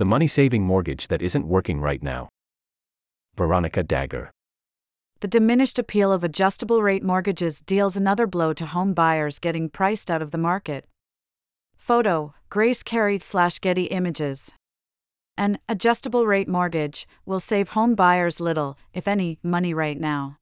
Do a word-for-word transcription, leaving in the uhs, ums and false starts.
The money-saving mortgage that isn't working right now. Veronica Dagger. The diminished appeal of adjustable-rate mortgages deals another blow to home buyers getting priced out of the market. Photo, Grace Carey slash Getty Images. An adjustable-rate mortgage will save home buyers little, if any, money right now.